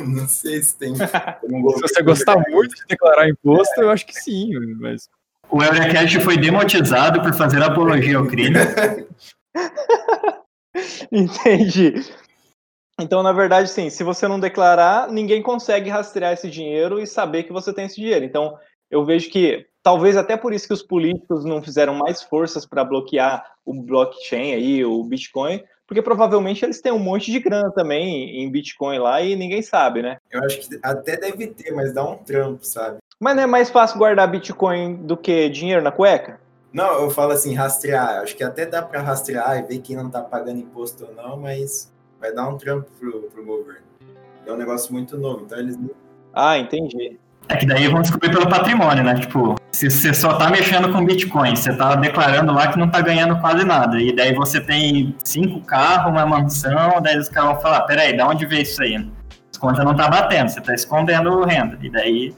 Não sei se tem... Se você gostar muito de declarar imposto, eu acho que sim, mas... O Eurecast foi demotizado por fazer apologia ao crime. Entendi. Então, na verdade, sim, se você não declarar, ninguém consegue rastrear esse dinheiro e saber que você tem esse dinheiro. Então, eu vejo que, talvez até por isso que os políticos não fizeram mais forças para bloquear o blockchain, aí, o Bitcoin, porque provavelmente eles têm um monte de grana também em Bitcoin lá e ninguém sabe, né? Eu acho que até deve ter, mas dá um trampo, sabe? Mas não é mais fácil guardar Bitcoin do que dinheiro na cueca? Não, eu falo assim, rastrear. Acho que até dá para rastrear e ver quem não tá pagando imposto ou não, mas vai dar um trampo pro, pro governo. É um negócio muito novo, então eles... Ah, entendi. É que daí vão descobrir pelo patrimônio, né? Tipo, se você só tá mexendo com Bitcoin, você tá declarando lá que não tá ganhando quase nada, e daí você tem cinco carros, uma mansão, daí os caras vão falar, peraí, da onde veio isso aí? As contas não tá batendo, você tá escondendo renda, e daí...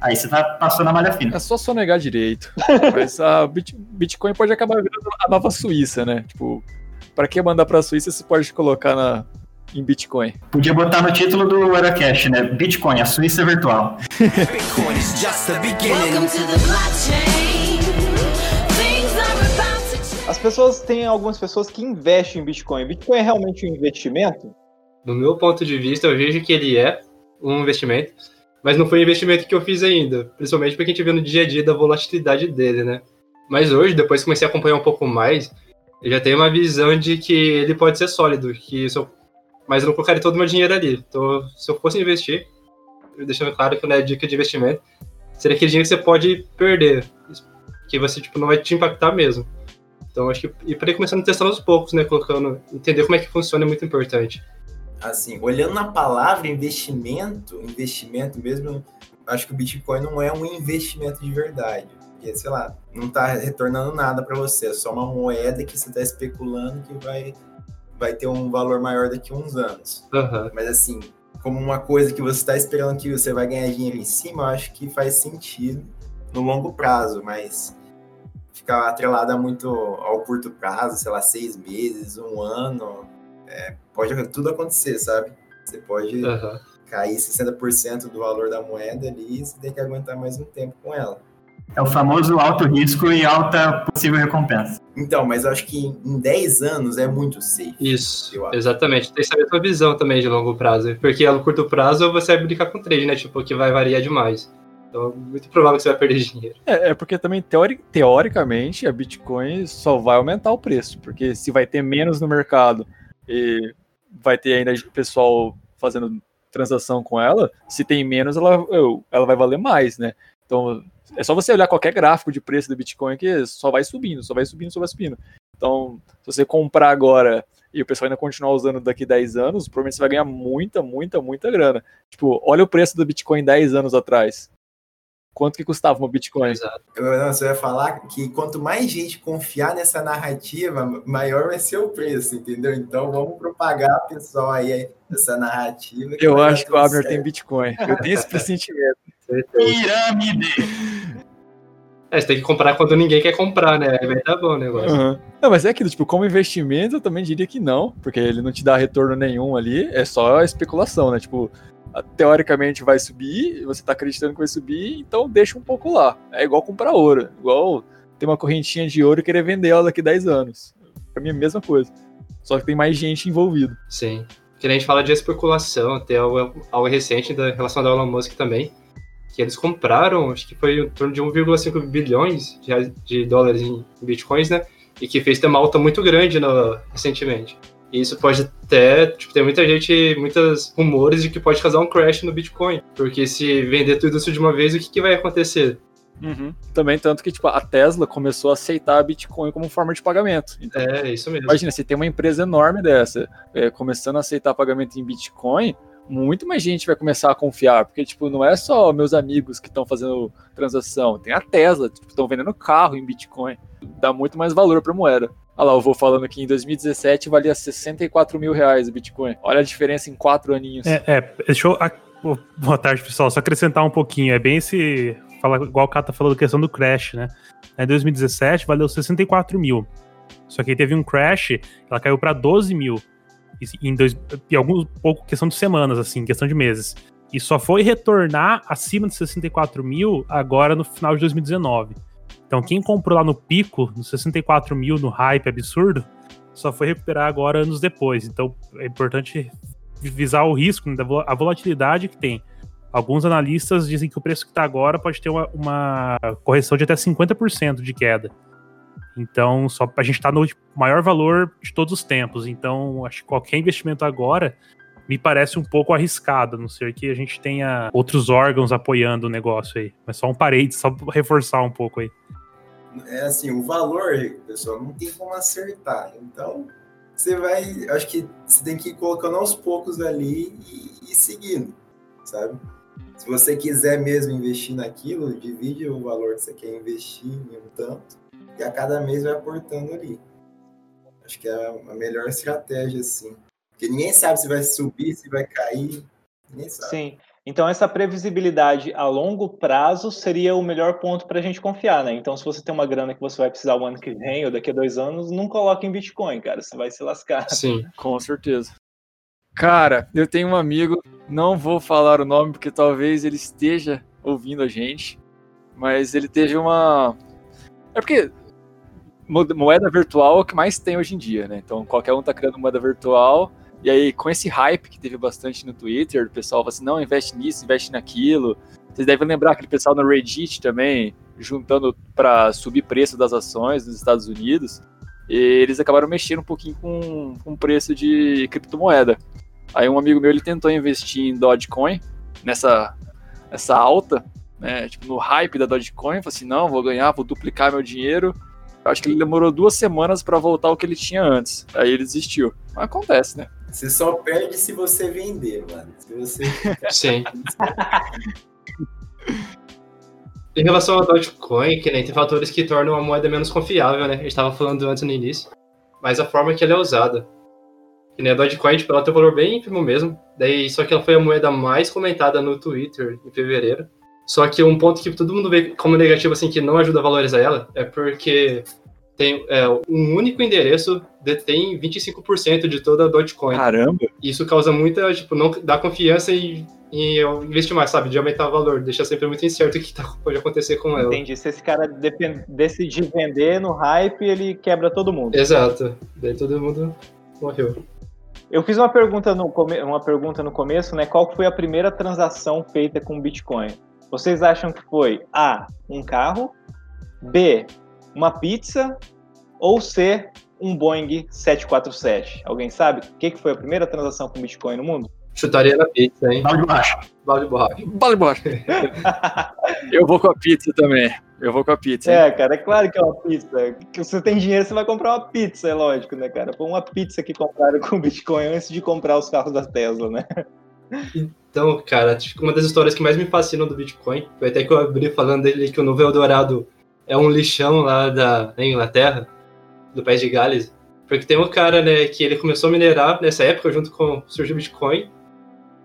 Aí você tá passando a malha fina. É só sonegar direito. Mas a Bitcoin pode acabar virando a nova Suíça, né? Tipo, pra que mandar pra Suíça, você pode colocar na, em Bitcoin. Podia botar no título do Eurocash, né? Bitcoin, a Suíça virtual. Bitcoin is just the beginning. Welcome to the blockchain. Things are about to change. As pessoas, tem algumas pessoas que investem em Bitcoin. Bitcoin é realmente um investimento? Do meu ponto de vista, eu vejo que ele é um investimento. Mas não foi um investimento que eu fiz ainda, principalmente porque a gente vê no dia a dia da volatilidade dele, né? Mas hoje, depois que comecei a acompanhar um pouco mais, eu já tenho uma visão de que ele pode ser sólido, que eu... mas eu não colocaria todo o meu dinheiro ali. Então, se eu fosse investir, deixando claro que não é dica de investimento, seria aquele dinheiro que você pode perder, que você tipo, não vai te impactar mesmo. Então, acho que e para ir começando a testar aos poucos, né, colocando, entender como é que funciona é muito importante. Assim, olhando na palavra investimento, investimento mesmo, acho que o Bitcoin não é um investimento de verdade. Porque, sei lá, não está retornando nada para você, é só uma moeda que você está especulando que vai, vai ter um valor maior daqui a uns anos. Uhum. Mas assim, como uma coisa que você está esperando que você vai ganhar dinheiro em cima, eu acho que faz sentido no longo prazo, mas ficar atrelada muito ao curto prazo, sei lá, seis meses, um ano, é, pode tudo acontecer, sabe? Você pode uhum. cair sessenta por cento do valor da moeda ali e você tem que aguentar mais um tempo com ela. É o famoso alto risco e alta possível recompensa. Então, mas eu acho que em dez anos é muito safe. Isso, exatamente. Tem que saber a tua visão também de longo prazo. Porque a curto prazo você vai brincar com trade, né? Tipo, que vai variar demais. Então, é muito provável que você vai perder dinheiro. É, é porque também, teori- teoricamente, a Bitcoin só vai aumentar o preço. Porque se vai ter menos no mercado e vai ter ainda pessoal fazendo transação com ela, se tem menos, ela, ela vai valer mais, né? Então, é só você olhar qualquer gráfico de preço do Bitcoin que só vai subindo, só vai subindo, só vai subindo. Então, se você comprar agora e o pessoal ainda continuar usando daqui dez anos, provavelmente você vai ganhar muita, muita, muita grana. Tipo, olha o preço do Bitcoin dez anos atrás. Quanto que custava um Bitcoin? Exato. Você vai falar que quanto mais gente confiar nessa narrativa, maior vai ser o preço, entendeu? Então vamos propagar, pessoal, aí essa narrativa. Que eu acho que o Abner tem Bitcoin. Eu tenho esse pressentimento. Pirâmide! É, você tem que comprar quando ninguém quer comprar, né? Aí vai dar bom o negócio. Uhum. Não, mas é aquilo, tipo, como investimento eu também diria que não, porque ele não te dá retorno nenhum ali, é só especulação, né? Tipo, teoricamente vai subir, você tá acreditando que vai subir, então deixa um pouco lá. É igual comprar ouro, igual ter uma correntinha de ouro e querer vender ela daqui a dez anos. Pra mim é a mesma coisa, só que tem mais gente envolvida. Sim, que a gente fala de especulação, até algo, algo recente da relação da Elon Musk também, que eles compraram, acho que foi em torno de um vírgula cinco bilhões de, de dólares em bitcoins, né? E que fez ter uma alta muito grande no, recentemente. E isso pode até, tipo, tem muita gente, muitos rumores de que pode causar um crash no Bitcoin. Porque se vender tudo isso de uma vez, o que, que vai acontecer? Uhum. Também tanto que, tipo, a Tesla começou a aceitar a Bitcoin como forma de pagamento. Então, é, isso mesmo. Imagina, você tem uma empresa enorme dessa, é, começando a aceitar pagamento em Bitcoin, muito mais gente vai começar a confiar, porque, tipo, não é só meus amigos que estão fazendo transação, tem a Tesla, tipo, estão vendendo carro em Bitcoin, dá muito mais valor para a moeda. Olha lá, eu vou falando que em dois mil e dezessete valia sessenta e quatro mil reais o Bitcoin, olha a diferença em quatro aninhos. É, é deixa eu... Boa tarde, pessoal, só acrescentar um pouquinho, é bem esse... Fala, igual o Cata falou da questão do crash, né? Em dois mil e dezessete valeu sessenta e quatro mil, só que aí teve um crash, ela caiu para doze mil. Em, dois, em alguns pouco questão de semanas, assim, questão de meses. E só foi retornar acima de sessenta e quatro mil agora no final de dois mil e dezenove. Então, quem comprou lá no pico, no sessenta e quatro mil, no hype absurdo, só foi recuperar agora anos depois. Então, é importante visar o risco, né, a volatilidade que tem. Alguns analistas dizem que o preço que está agora pode ter uma, uma correção de até cinquenta por cento de queda. Então, só a gente está no maior valor de todos os tempos. Então, acho que qualquer investimento agora me parece um pouco arriscado, a não ser que a gente tenha outros órgãos apoiando o negócio aí. Mas só um parênteses, só reforçar um pouco aí. É assim, o valor, pessoal, não tem como acertar. Então, você vai, acho que você tem que ir colocando aos poucos ali e, e seguindo, sabe? Se você quiser mesmo investir naquilo, divide o valor que você quer investir em um tanto. E a cada mês vai aportando ali. Acho que é a melhor estratégia, assim. Porque ninguém sabe se vai subir, se vai cair. Ninguém sabe. Sim. Então, essa previsibilidade a longo prazo seria o melhor ponto para a gente confiar, né? Então, se você tem uma grana que você vai precisar o ano que vem ou daqui a dois anos, não coloque em Bitcoin, cara. Você vai se lascar. Sim, com certeza. Cara, eu tenho um amigo, não vou falar o nome porque talvez ele esteja ouvindo a gente, mas ele teve uma... É porque... moeda virtual é o que mais tem hoje em dia, né? Então, qualquer um tá criando moeda virtual, e aí, com esse hype que teve bastante no Twitter, o pessoal fala assim, não, investe nisso, investe naquilo. Vocês devem lembrar aquele pessoal no Reddit também, juntando para subir preço das ações nos Estados Unidos, e eles acabaram mexendo um pouquinho com o preço de criptomoeda. Aí um amigo meu, ele tentou investir em Dogecoin, nessa, nessa alta, né, tipo, no hype da Dogecoin, falou assim, não, vou ganhar, vou duplicar meu dinheiro. Eu acho que ele demorou duas semanas para voltar ao que ele tinha antes. Aí ele desistiu. Mas acontece, né? Você só perde se você vender, mano. Se você... Sim. Em relação ao Dogecoin, que nem tem fatores que tornam a moeda menos confiável, né? A gente estava falando antes no início. Mas a forma que ela é usada. Que nem a Dogecoin, tipo, ela tem um valor bem ínfimo mesmo. Daí, só que ela foi a moeda mais comentada no Twitter em fevereiro. Só que um ponto que todo mundo vê como negativo, assim, que não ajuda a valorizar ela, é porque tem, é, um único endereço detém vinte e cinco por cento de toda a Dogecoin. Caramba! Isso causa muita, tipo, não dá confiança em... e eu investir mais, sabe, de aumentar o valor, deixa sempre muito incerto o que tá, pode acontecer com ela. Entendi, se esse cara depend... decidir vender no hype, ele quebra todo mundo. Exato, daí todo mundo morreu. Eu fiz uma pergunta no, come... uma pergunta no começo, né, qual foi a primeira transação feita com Bitcoin? Vocês acham que foi A, um carro, B, uma pizza, ou C, um Boeing sete quatro sete? Alguém sabe o que foi a primeira transação com Bitcoin no mundo? Chutaria na pizza, hein? Bala de borracha. Bala de borracha. Bala de borracha. Eu vou com a pizza também. Eu vou com a pizza. Hein? É, cara, é claro que é uma pizza. Se você tem dinheiro, você vai comprar uma pizza, é lógico, né, cara? Foi uma pizza que compraram com Bitcoin antes de comprar os carros da Tesla, né? Então, cara, uma das histórias que mais me fascinam do Bitcoin, foi até que eu abri falando dele que o novo Eldorado é um lixão lá da Inglaterra, do País de Gales. Porque tem um cara, né, que ele começou a minerar nessa época, junto com surgiu o Bitcoin,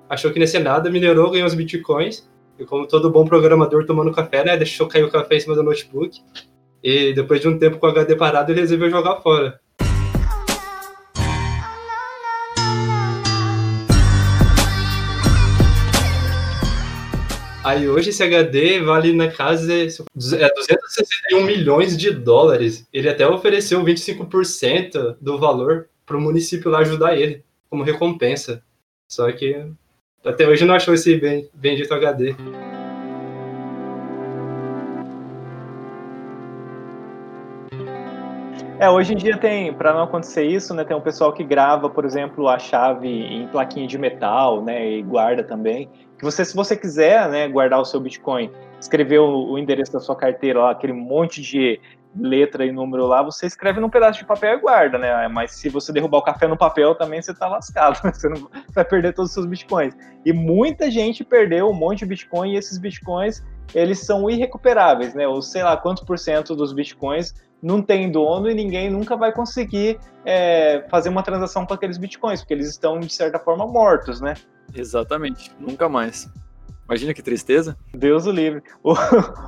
achou que não ia ser nada, minerou, ganhou uns bitcoins, e como todo bom programador tomando café, né, deixou cair o café em cima do notebook, e depois de um tempo com o H D parado, ele resolveu jogar fora. Aí hoje esse H D vale na casa é duzentos e sessenta e um milhões de dólares. Ele até ofereceu vinte e cinco por cento do valor para o município lá ajudar ele, como recompensa. Só que até hoje não achou esse bendito H D. É, hoje em dia tem, para não acontecer isso, né, tem um pessoal que grava, por exemplo, a chave em plaquinha de metal, né, e guarda também. Que você, se você quiser, né, guardar o seu Bitcoin, escrever o, o endereço da sua carteira, ó, aquele monte de letra e número lá, você escreve num pedaço de papel e guarda, né? Mas se você derrubar o café no papel também, você tá lascado, você, não, você vai perder todos os seus Bitcoins. E muita gente perdeu um monte de Bitcoin e esses Bitcoins, eles são irrecuperáveis, né? Ou sei lá quantos por cento dos Bitcoins não tem dono e ninguém nunca vai conseguir é, fazer uma transação com aqueles bitcoins, porque eles estão, de certa forma, mortos, né? Exatamente, nunca mais. Imagina que tristeza. Deus o livre. O,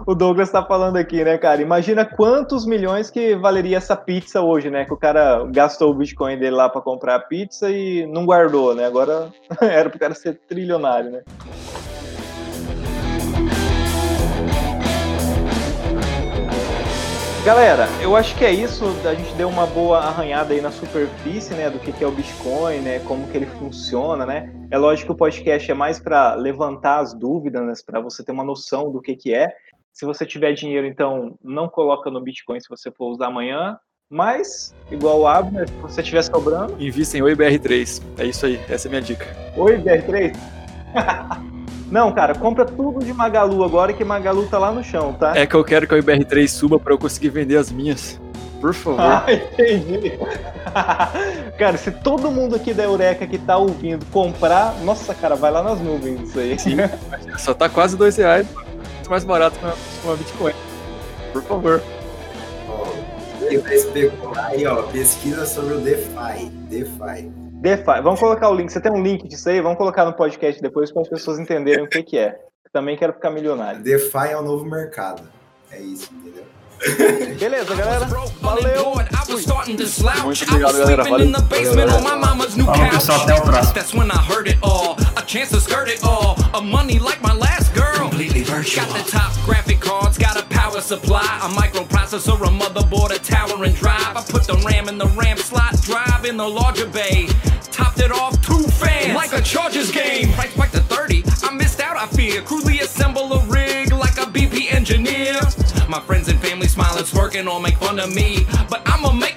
o Douglas tá falando aqui, né, cara? Imagina quantos milhões que valeria essa pizza hoje, né? Que o cara gastou o Bitcoin dele lá para comprar a pizza e não guardou, né? Agora era pro cara ser trilionário, né? Galera, eu acho que é isso, a gente deu uma boa arranhada aí na superfície, né, do que que é o Bitcoin, né, como que ele funciona, né, é lógico que o podcast é mais para levantar as dúvidas, né, para você ter uma noção do que que é, se você tiver dinheiro, então, não coloca no Bitcoin se você for usar amanhã, mas, igual o Abner, se você estiver sobrando... Invista em O I B R três, é isso aí, essa é a minha dica. O I B R três? Não, cara, compra tudo de Magalu agora que Magalu tá lá no chão, tá? É que eu quero que a O I B R três suba pra eu conseguir vender as minhas. Por favor. Ah, entendi. Cara, se todo mundo aqui da Eureka que tá ouvindo comprar, nossa, cara, vai lá nas nuvens isso aí. Sim, só tá quase dois reais, muito mais barato que uma Bitcoin. Por favor. Ó, quem vai especular aí, ó, pesquisa sobre o DeFi, DeFi. DeFi, vamos colocar o link, você tem um link disso aí? Vamos colocar no podcast depois para as pessoas entenderem o que que é. Eu também quero ficar milionário. DeFi é o novo mercado, é isso, entendeu? Beleza, galera, valeu! Muito obrigado, galera, valeu! Fala, pessoal, até o próximo! Supply, a microprocessor, a motherboard, a tower and drive. I put the RAM in the RAM slot, drive in the larger bay. Topped it off two fans, like a Chargers game. Price spike to thirty, I missed out, I fear. Crudely assemble a rig like a B P engineer. My friends and family smiling, smirking, all make fun of me. But I'ma make